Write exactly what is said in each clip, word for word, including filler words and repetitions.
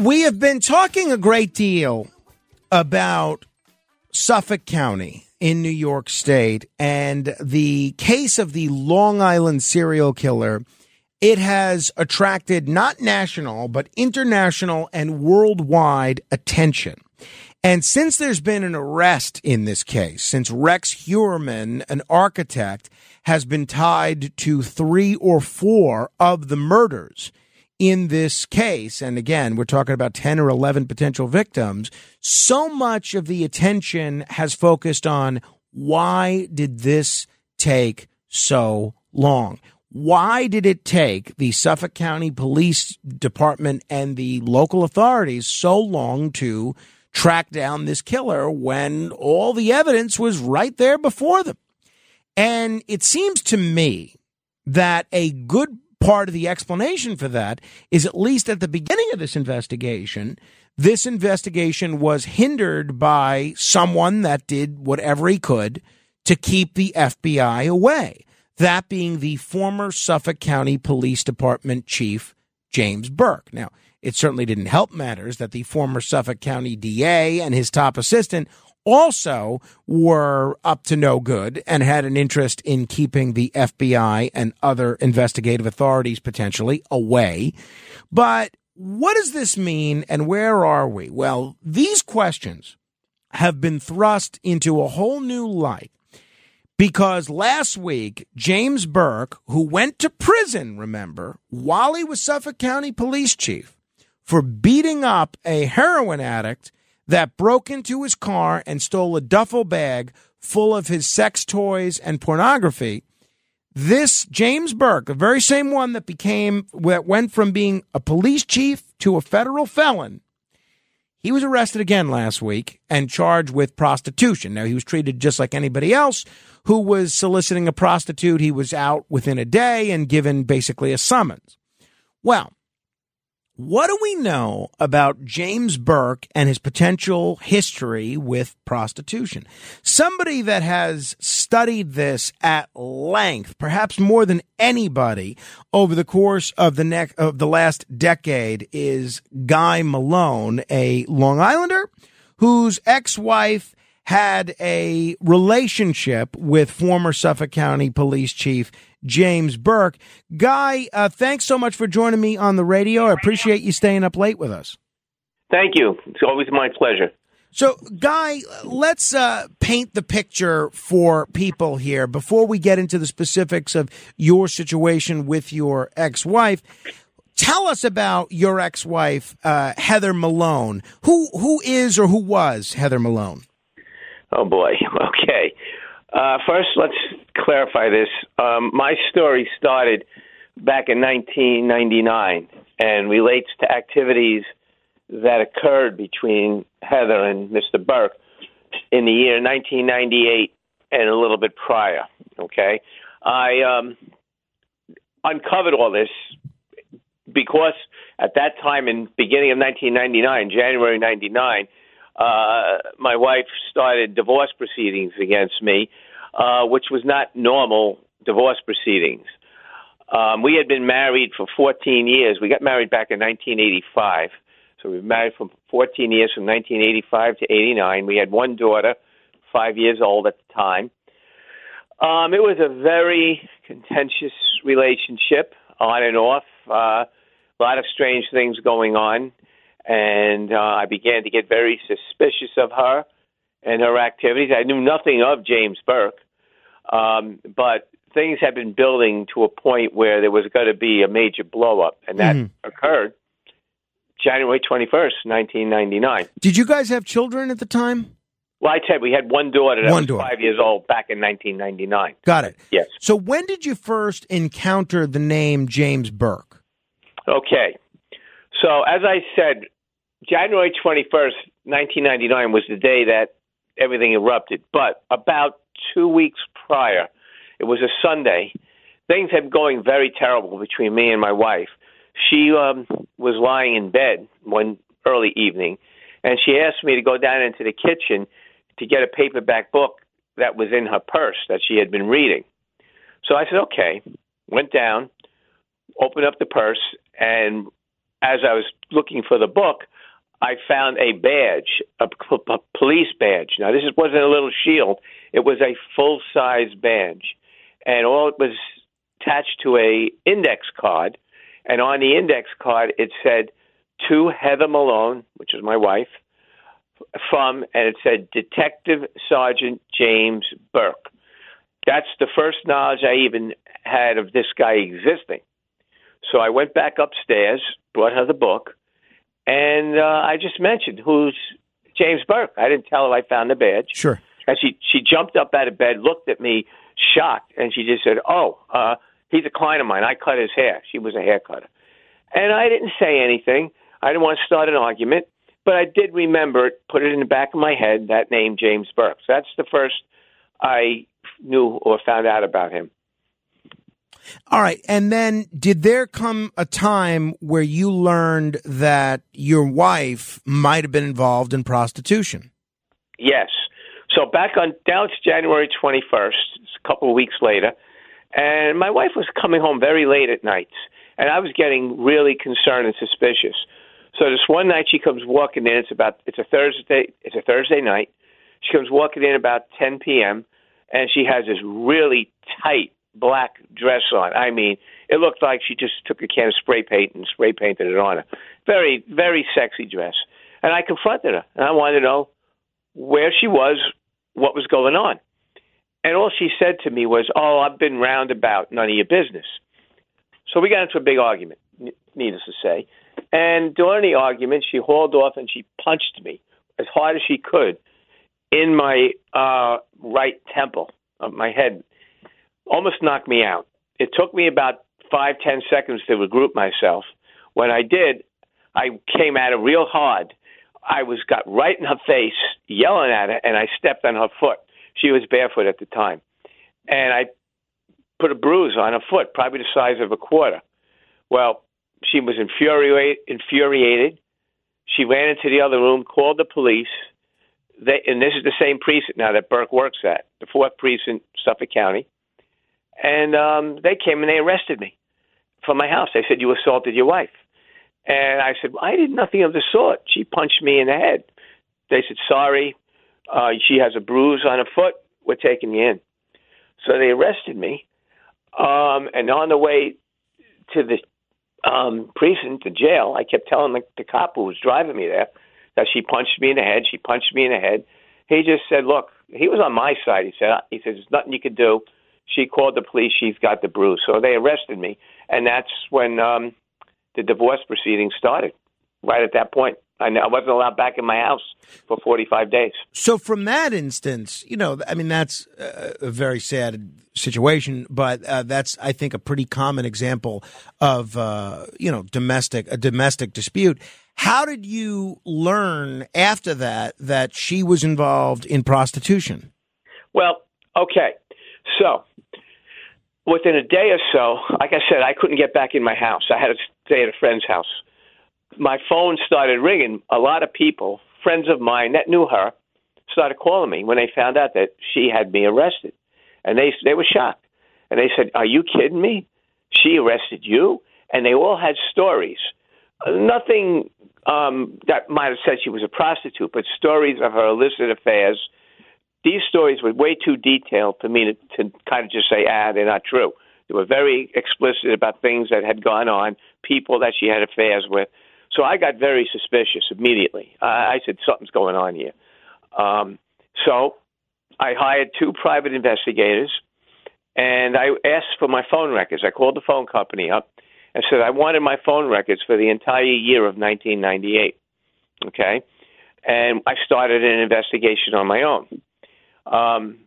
We have been talking a great deal about Suffolk County in New York State and the case of the Long Island serial killer. It has attracted not national, but international and worldwide attention. And since there's been an arrest in this case, since Rex Heuermann, an architect, has been tied to three or four of the murders in this case, and again, we're talking about ten or eleven potential victims, so much of the attention has focused on why did this take so long? Why did it take the Suffolk County Police Department and the local authorities so long to track down this killer when all the evidence was right there before them? And it seems to me that a good part of the explanation for that is, at least at the beginning of this investigation, this investigation was hindered by someone that did whatever he could to keep the F B I away. That being the former Suffolk County Police Department Chief, James Burke. Now, it certainly didn't help matters that the former Suffolk County D A and his top assistant also were up to no good and had an interest in keeping the F B I and other investigative authorities potentially away. But what does this mean and where are we? Well, these questions have been thrust into a whole new light because last week, James Burke, who went to prison, remember, while he was Suffolk County Police Chief, for beating up a heroin addict that broke into his car and stole a duffel bag full of his sex toys and pornography. This James Burke, the very same one that became, that went from being a police chief to a federal felon, he was arrested again last week and charged with prostitution. Now, he was treated just like anybody else who was soliciting a prostitute. He was out within a day and given basically a summons. Well, what do we know about James Burke and his potential history with prostitution? Somebody that has studied this at length, perhaps more than anybody over the course of the neck of the last decade, is Guy Malone, a Long Islander whose ex-wife had a relationship with former Suffolk County Police Chief James Burke. Guy, uh, thanks so much for joining me on the radio. I appreciate you staying up late with us. Thank you. It's always my pleasure. So, Guy, let's uh, paint the picture for people here before we get into the specifics of your situation with your ex-wife. Tell us about your ex-wife, uh, Heather Malone. Who who is or who was Heather Malone? Oh, boy. Okay. Uh, first, let's clarify this. Um, my story started back in nineteen ninety-nine and relates to activities that occurred between Heather and Mister Burke in the year nineteen ninety-eight and a little bit prior, okay? I um, uncovered all this because at that time, in beginning of nineteen ninety-nine, January ninety-nine, Uh, my wife started divorce proceedings against me, uh, which was not normal divorce proceedings. Um, we had been married for fourteen years. We got married back in nineteen eighty-five. So we were married for fourteen years from nineteen eighty-five to eighty-nine. We had one daughter, five years old at the time. Um, it was a very contentious relationship, on and off, uh, a lot of strange things going on. And uh, I began to get very suspicious of her and her activities. I knew nothing of James Burke, um, but things had been building to a point where there was going to be a major blow-up, and that mm. occurred January twenty-first, nineteen ninety-nine. Did you guys have children at the time? Well, I tell you, we had one daughter that one was daughter. five years old back in nineteen ninety-nine. Got it. Yes. So when did you first encounter the name James Burke? Okay. So, as I said, January twenty-first, nineteen ninety-nine was the day that everything erupted. But about two weeks prior, it was a Sunday, things had been going very terrible between me and my wife. She um, was lying in bed one early evening, and she asked me to go down into the kitchen to get a paperback book that was in her purse that she had been reading. So I said, okay, went down, opened up the purse, and as I was looking for the book, I found a badge, a, a police badge. Now, this wasn't a little shield. It was a full-size badge. And all it was attached to a index card. And on the index card, it said, to Heather Malone, which is my wife, from, and it said, Detective Sergeant James Burke. That's the first knowledge I even had of this guy existing. So I went back upstairs, brought her the book, and uh, I just mentioned, who's James Burke? I didn't tell her I found the badge. Sure. And she, she jumped up out of bed, looked at me, shocked, and she just said, oh, uh, he's a client of mine. I cut his hair. She was a hair cutter. And I didn't say anything. I didn't want to start an argument, but I did remember it, put it in the back of my head, that name, James Burke. So that's the first I knew or found out about him. All right. And then did there come a time where you learned that your wife might have been involved in prostitution? Yes. So back on, now it's January twenty-first, it's a couple of weeks later, and my wife was coming home very late at nights, and I was getting really concerned and suspicious. So this one night she comes walking in, it's about, it's a Thursday, it's a Thursday night. She comes walking in about ten p.m., and she has this really tight black dress on. I mean, it looked like she just took a can of spray paint and spray painted it on her. Very, very sexy dress. And I confronted her, and I wanted to know where she was, what was going on. And all she said to me was, oh, I've been roundabout, none of your business. So we got into a big argument, needless to say. And during the argument, she hauled off and she punched me as hard as she could in my uh, right temple of my head. Almost knocked me out. It took me about five, ten seconds to regroup myself. When I did, I came at her real hard. I was got right in her face, yelling at her, and I stepped on her foot. She was barefoot at the time. And I put a bruise on her foot, probably the size of a quarter. Well, she was infuriate, infuriated. She ran into the other room, called the police. They, and this is the same precinct now that Burke works at, the fourth precinct, Suffolk County. And um, they came and they arrested me from my house. They said, you assaulted your wife. And I said, well, I did nothing of the sort. She punched me in the head. They said, sorry, uh, she has a bruise on her foot. We're taking you in. So they arrested me. Um, and on the way to the um, precinct, the jail, I kept telling the, the cop who was driving me there that she punched me in the head. She punched me in the head. He just said, look, he was on my side. He said, he says, there's nothing you could do. She called the police. She's got the bruise. So they arrested me. And that's when um, the divorce proceedings started, right at that point. I wasn't allowed back in my house for forty-five days. So from that instance, you know, I mean, that's a very sad situation, but uh, that's, I think, a pretty common example of, uh, you know, domestic a domestic dispute. How did you learn after that that she was involved in prostitution? Well, okay. So within a day or so, like I said, I couldn't get back in my house. I had to stay at a friend's house. My phone started ringing. A lot of people, friends of mine that knew her, started calling me when they found out that she had me arrested. And they they were shocked. And they said, are you kidding me? She arrested you? And they all had stories. Nothing um, that might have said she was a prostitute, but stories of her illicit affairs. These stories were way too detailed for me to, to kind of just say, ah, they're not true. They were very explicit about things that had gone on, people that she had affairs with. So I got very suspicious immediately. Uh, I said, something's going on here. Um, so I hired two private investigators, and I asked for my phone records. I called the phone company up and said I wanted my phone records for the entire year of nineteen ninety-eight, okay? And I started an investigation on my own. Um,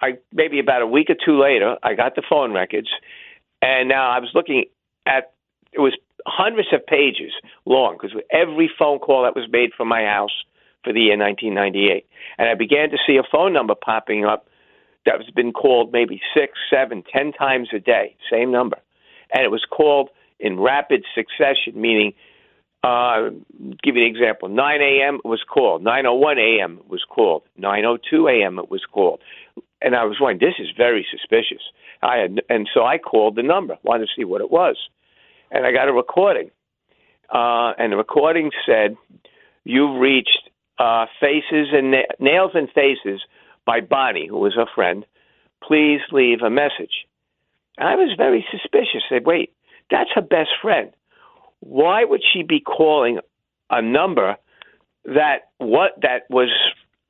I maybe about a week or two later, I got the phone records, and now I was looking at, it was hundreds of pages long, because every phone call that was made from my house for the year nineteen ninety-eight. And I began to see a phone number popping up that was been called maybe six, seven, ten times a day, same number. And it was called in rapid succession, meaning, uh, give you an example, nine a.m. it was called, nine oh one a.m. it was called, nine oh two a.m. it was called. And I was wondering, this is very suspicious. I had, and so I called the number, wanted to see what it was. And I got a recording uh, and the recording said, "You've reached uh, faces and na- nails and faces by Bonnie," who was her friend. "Please leave a message." And I was very suspicious. I said, wait, that's her best friend. Why would she be calling a number that what that was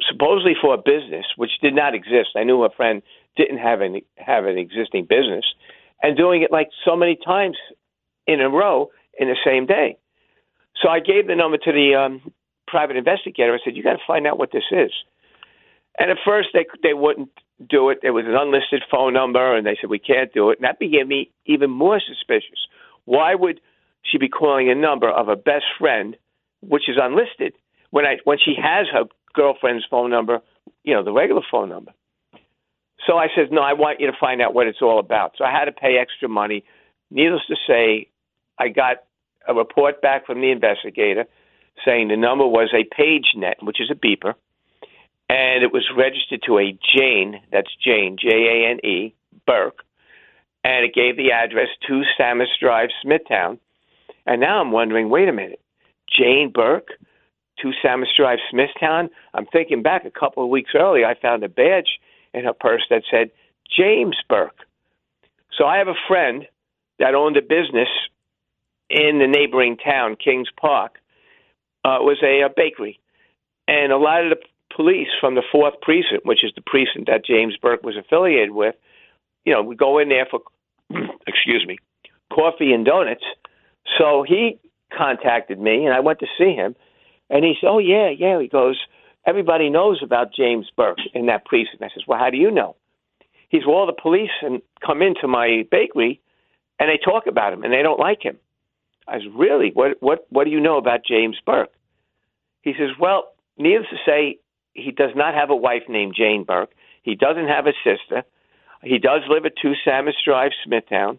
supposedly for a business, which did not exist? I knew her friend didn't have an have an existing business, and doing it like so many times in a row in the same day. So I gave the number to the um, private investigator. I said, "You got to find out what this is." And at first they they wouldn't do it. It was an unlisted phone number, and they said, "We can't do it." And that became me even more suspicious. Why would she be calling a number of her best friend, which is unlisted, when I when she has her girlfriend's phone number, you know, the regular phone number? So I said, "No, I want you to find out what it's all about." So I had to pay extra money. Needless to say, I got a report back from the investigator saying the number was a PageNet, which is a beeper, and it was registered to a Jane, that's Jane, J A N E, Burke, and it gave the address to Sammis Drive, Smithtown. And now I'm wondering, wait a minute, Jane Burke, two Sammis Drive, Smithtown? I'm thinking back a couple of weeks earlier, I found a badge in her purse that said James Burke. So I have a friend that owned a business in the neighboring town, Kings Park. Uh, it was a, a bakery. And a lot of the police from the fourth precinct, which is the precinct that James Burke was affiliated with, you know, would go in there for, excuse me, coffee and donuts. So he contacted me, and I went to see him. And he said, "Oh, yeah, yeah." He goes, "Everybody knows about James Burke in that precinct." I says, "Well, how do you know?" He says, "Well, the police and come into my bakery, and they talk about him, and they don't like him." I said, "Really? What what, what do you know about James Burke?" He says, "Well, needless to say, he does not have a wife named Jane Burke. He doesn't have a sister. He does live at two Sammis Drive, Smithtown.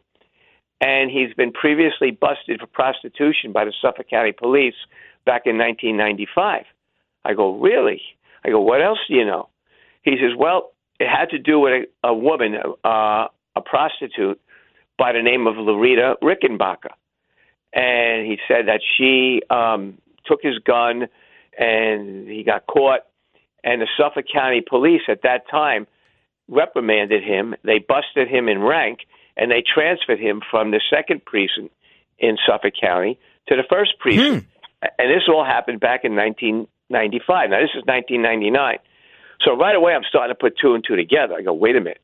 And he's been previously busted for prostitution by the Suffolk County Police back in nineteen ninety-five. I go, "Really?" I go, "What else do you know?" He says, "Well, it had to do with a, a woman, uh, a prostitute by the name of Loretta Rickenbacker." And he said that she um, took his gun and he got caught. And the Suffolk County Police at that time reprimanded him. They busted him in rank. And they transferred him from the second precinct in Suffolk County to the first precinct. Hmm. And this all happened back in nineteen ninety-five. Now, this is nineteen ninety-nine. So right away, I'm starting to put two and two together. I go, wait a minute.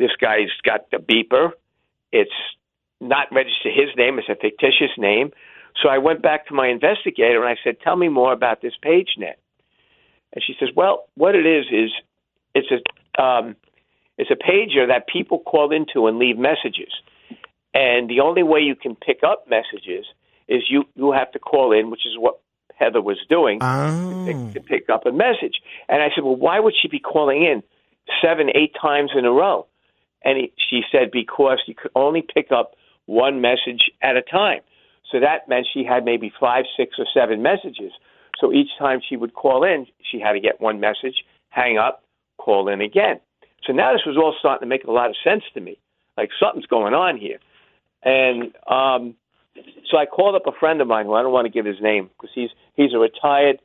This guy's got the beeper. It's not registered his name. It's a fictitious name. So I went back to my investigator, and I said, "Tell me more about this PageNet." And she says, "Well, what it is is it's a um, – It's a pager that people call into and leave messages. And the only way you can pick up messages is you, you have to call in," which is what Heather was doing, oh. to, to pick up a message. And I said, "Well, why would she be calling in seven, eight times in a row?" And he, she said, "Because you could only pick up one message at a time." So that meant she had maybe five, six, or seven messages. So each time she would call in, she had to get one message, hang up, call in again. So now this was all starting to make a lot of sense to me. Like, something's going on here. And um, so I called up a friend of mine who I don't want to give his name because he's he's a retired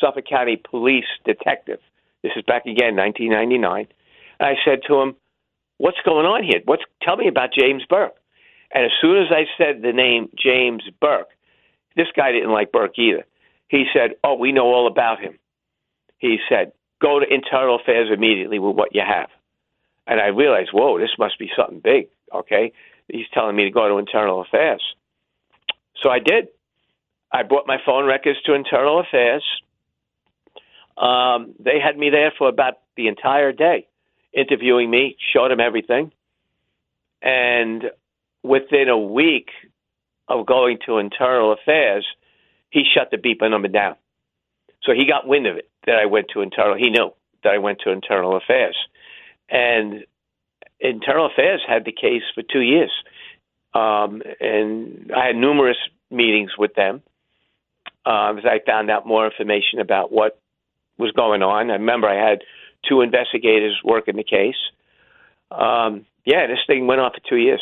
Suffolk County police detective. This is back again, nineteen ninety-nine. And I said to him, "What's going on here? What's tell me about James Burke." And as soon as I said the name James Burke, this guy didn't like Burke either. He said, "Oh, we know all about him." He said, "Go to internal affairs immediately with what you have." And I realized, whoa, this must be something big, okay? He's telling me to go to internal affairs. So I did. I brought my phone records to internal affairs. Um, they had me there for about the entire day, interviewing me, showed them everything. And within a week of going to internal affairs, he shut the beeper number down. So he got wind of it, that I went to internal. He knew that I went to internal affairs. And internal affairs had the case for two years. Um, and I had numerous meetings with them um, as I found out more information about what was going on. I remember I had two investigators working the case. Um, yeah, this thing went on for two years.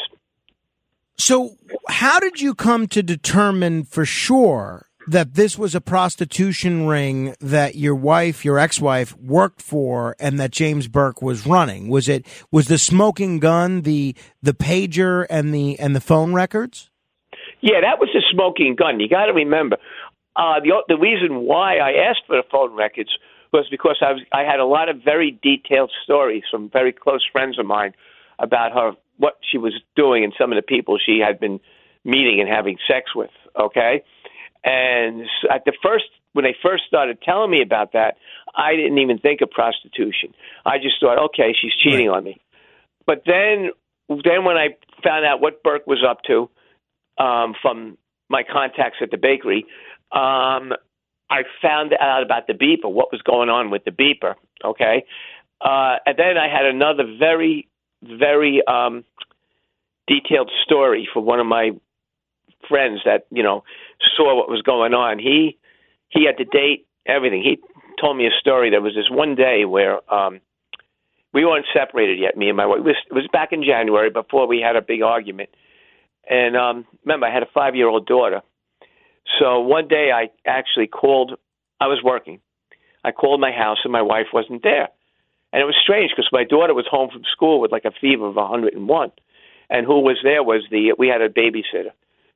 So how did you come to determine for sure that this was a prostitution ring that your wife, your ex-wife, worked for and that James Burke was running? Was it was the smoking gun, the the pager and the and the phone records? Yeah, that was the smoking gun. You got to remember, uh, the the reason why I asked for the phone records was because I was I had a lot of very detailed stories from very close friends of mine about her, what she was doing, and some of the people she had been meeting and having sex with. Okay, and at the first when they first started telling me about that, I didn't even think of prostitution. I just thought, okay, she's cheating right on me. But then, then when I found out what Burke was up to um, from my contacts at the bakery, um, I found out about the beeper, what was going on with the beeper. Okay, uh, and then I had another very very um, detailed story for one of my friends that, you know, saw what was going on. He he had the date, everything. He told me a story. There was this one day where um, we weren't separated yet, me and my wife. It was, it was back in January before we had a big argument. And um, remember, I had a five-year-old daughter. So one day I actually called. I was working. I called my house and my wife wasn't there. And it was strange because my daughter was home from school with like a fever of one hundred and one. And who was there was the, we had a babysitter.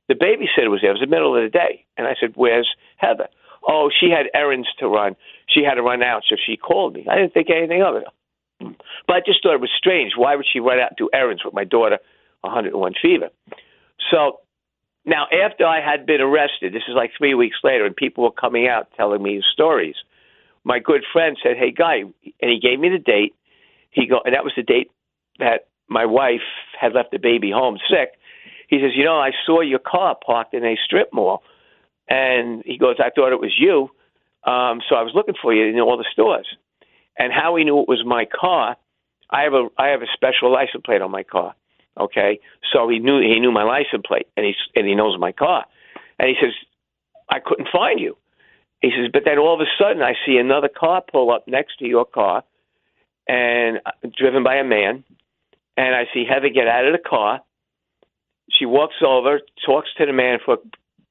The babysitter was there. It was the middle of the day. And I said, where's Heather? Oh, she had errands to run. She had to run out, so she called me. I didn't think anything of it. But I just thought it was strange. Why would she run out and do errands with my daughter, one hundred and one fever? So now after I had been arrested, this is like three weeks later, and people were coming out telling me stories. My good friend said, hey, Guy, and he gave me the date. He go, and that was the date that my wife had left the baby home sick. He says, you know, I saw your car parked in a strip mall. And he goes, I thought it was you. Um, so I was looking for you in all the stores. And how he knew it was my car, I have a I have a special license plate on my car, okay? So he knew he knew my license plate, and he, and he knows my car. And he says, I couldn't find you. He says, but then all of a sudden I see another car pull up next to your car, and uh, driven by a man, and I see Heather get out of the car. She walks over, talks to the man for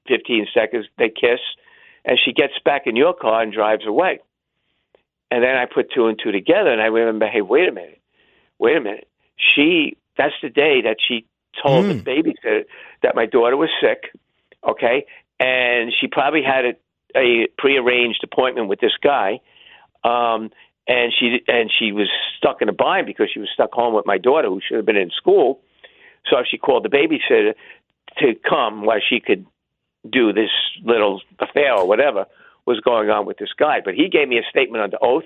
fifteen seconds. They kiss, and she gets back in your car and drives away. And then I put two and two together, and I remember, hey, wait a minute. Wait a minute. She, that's the day that she told mm. the babysitter that my daughter was sick, okay, and she probably had it, a prearranged appointment with this guy, um, and she and she was stuck in a bind because she was stuck home with my daughter, who should have been in school. So she called the babysitter to come while she could do this little affair or whatever was going on with this guy. But he gave me a statement under oath.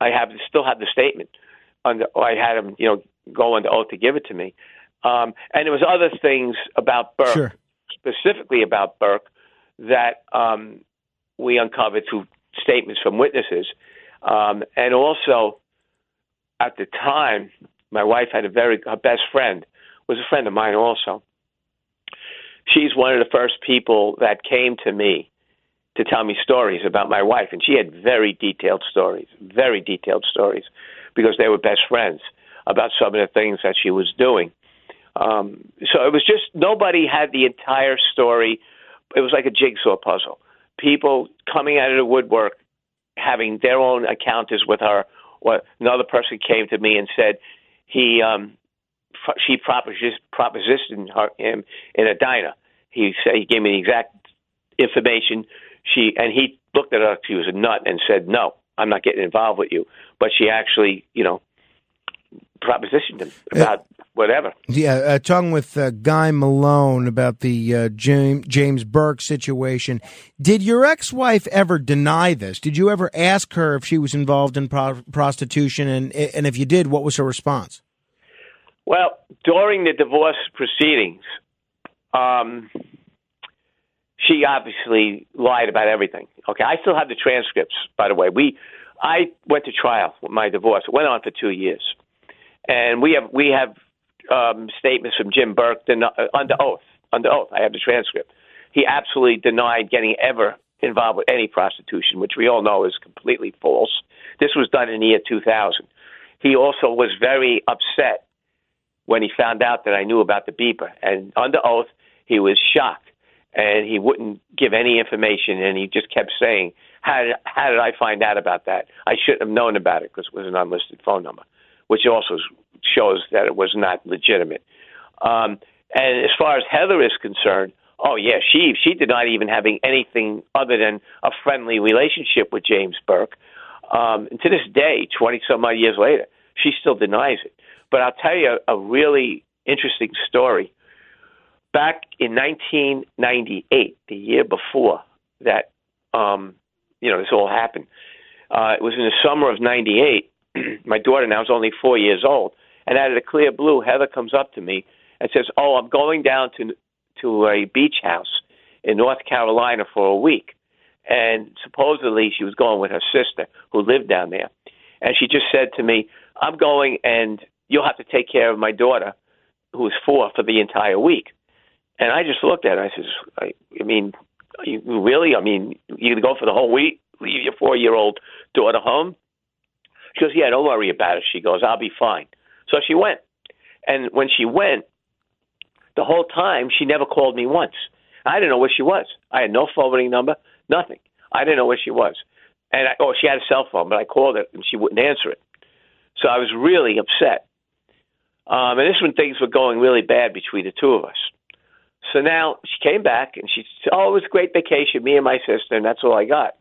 I have still have the statement. Under, I had him, you know, go under oath to give it to me. Um, and there was other things about Burke, sure. specifically about Burke, that um, we uncovered through statements from witnesses. Um, and also, at the time, my wife had a very, her best friend was a friend of mine also. She's one of the first people that came to me to tell me stories about my wife. And she had very detailed stories, very detailed stories, because they were best friends about some of the things that she was doing. Um, so it was just, nobody had the entire story. It was like a jigsaw puzzle. People coming out of the woodwork, having their own encounters with her. Or another person came to me and said he, um, she propositioned her, him in a diner. He said he gave me the exact information. She and he looked at her. She was a nut and said, "No, I'm not getting involved with you." But she actually, you know, propositioned him about. Uh- Whatever. Yeah, uh, talking with uh, Guy Malone about the uh, James, James Burke situation. Did your ex-wife ever deny this? Did you ever ask her if she was involved in pro- prostitution? And and if you did, what was her response? Well, during the divorce proceedings, um, she obviously lied about everything. Okay, I still have the transcripts, by the way. We, I went to trial with my divorce. It went on for two years. And we have we have... Um, statements from Jim Burke den- uh, under oath. Under oath, I have the transcript. He absolutely denied getting ever involved with any prostitution, which we all know is completely false. This was done in the year two thousand. He also was very upset when he found out that I knew about the beeper. And under oath, he was shocked, and he wouldn't give any information, and he just kept saying, how did, how did I find out about that? I shouldn't have known about it because it was an unlisted phone number, which also shows that it was not legitimate. Um, and as far as Heather is concerned, oh, yeah, she she denied even having anything other than a friendly relationship with James Burke. Um, and to this day, twenty-some-odd years later, she still denies it. But I'll tell you a, a really interesting story. Back in nineteen ninety-eight, the year before that, um, you know, this all happened, uh, it was in the summer of ninety-eight. My daughter now is only four years old. And out of the clear blue, Heather comes up to me and says, oh, I'm going down to to a beach house in North Carolina for a week. And supposedly she was going with her sister who lived down there. And she just said to me, I'm going and you'll have to take care of my daughter, who is four, for the entire week. And I just looked at her. I says, I, I mean, you, really? I mean, you're going to go for the whole week? Leave your four-year-old daughter home? She goes, yeah, don't worry about it. She goes, I'll be fine. So she went. And when she went, the whole time, she never called me once. I didn't know where she was. I had no forwarding number, nothing. I didn't know where she was. And I, oh, she had a cell phone, but I called her, and she wouldn't answer it. So I was really upset. Um, and this is when things were going really bad between the two of us. So now she came back, and she said, oh, it was a great vacation, me and my sister, and that's all I got.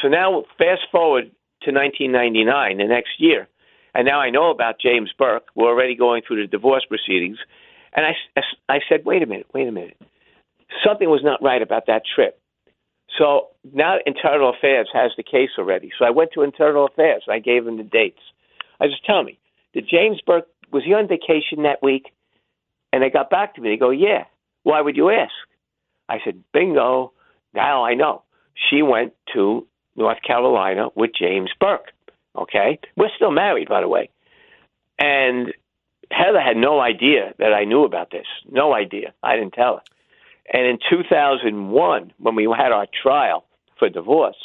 So now fast forward to nineteen ninety-nine, the next year, and now I know about James Burke. We're already going through the divorce proceedings. And I, I said, wait a minute, wait a minute. Something was not right about that trip. So now Internal Affairs has the case already. So I went to Internal Affairs, and I gave them the dates. I just tell me, did James Burke, was he on vacation that week? And they got back to me. They go, yeah. Why would you ask? I said, bingo. Now I know. She went to North Carolina with James Burke, okay? We're still married, by the way. And Heather had no idea that I knew about this. No idea. I didn't tell her. And in two thousand one, when we had our trial for divorce,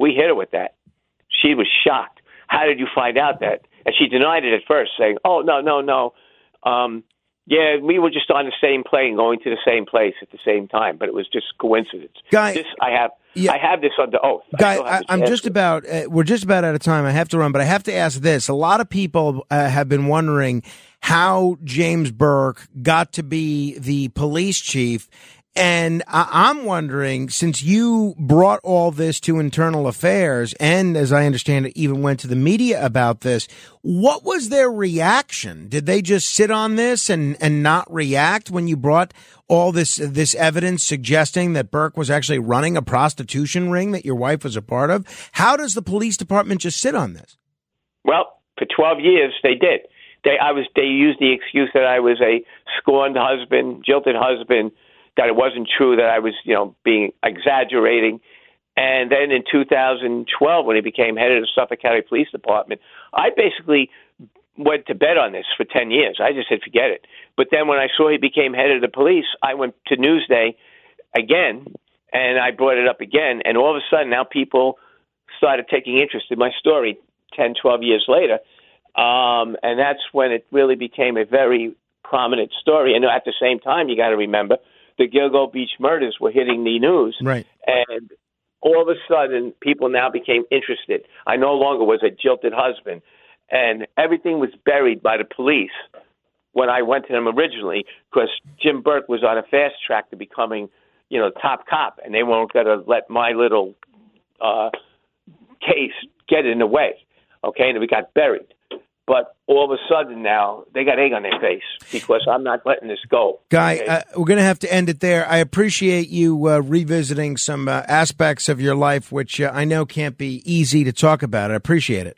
we hit her with that. She was shocked. How did you find out that? And she denied it at first, saying, oh, no, no, no. Um, yeah, we were just on the same plane going to the same place at the same time, but it was just coincidence. Guy, this, I have yeah, I have this under oath. Guy, I I, I'm just it. about, uh, we're just about out of time. I have to run, but I have to ask this. A lot of people uh, have been wondering how James Burke got to be the police chief. And I'm wondering, since you brought all this to Internal Affairs and, as I understand it, even went to the media about this, what was their reaction? Did they just sit on this and, and not react when you brought all this this evidence suggesting that Burke was actually running a prostitution ring that your wife was a part of? How does the police department just sit on this? Well, for twelve years, they did. They, I was, they used the excuse that I was a scorned husband, jilted husband, that it wasn't true, that I was, you know, being exaggerating. And then in two thousand twelve, when he became head of the Suffolk County Police Department, I basically went to bed on this for ten years. I just said, forget it. But then when I saw he became head of the police, I went to Newsday again, and I brought it up again. And all of a sudden, now people started taking interest in my story ten, twelve years later. Um, and that's when it really became a very prominent story. And at the same time, you got to remember, the Gilgo Beach murders were hitting the news. Right. And all of a sudden, people now became interested. I no longer was a jilted husband. And everything was buried by the police when I went to them originally, because Jim Burke was on a fast track to becoming, you know, top cop. And they weren't going to let my little uh, case get in the way. Okay? And we got buried. But all of a sudden now, they got egg on their face because I'm not letting this go. Guy, okay? uh, we're going to have to end it there. I appreciate you uh, revisiting some uh, aspects of your life, which uh, I know can't be easy to talk about. I appreciate it.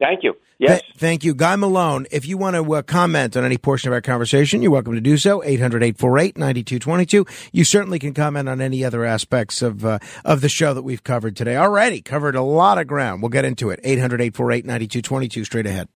Thank you. Yes. Th- thank you. Guy Malone, if you want to uh, comment on any portion of our conversation, you're welcome to do so. eight hundred, eight four eight, nine two two two. You certainly can comment on any other aspects of uh, of the show that we've covered today. Already covered a lot of ground. We'll get into it. eight hundred, eight four eight, nine two two two straight ahead.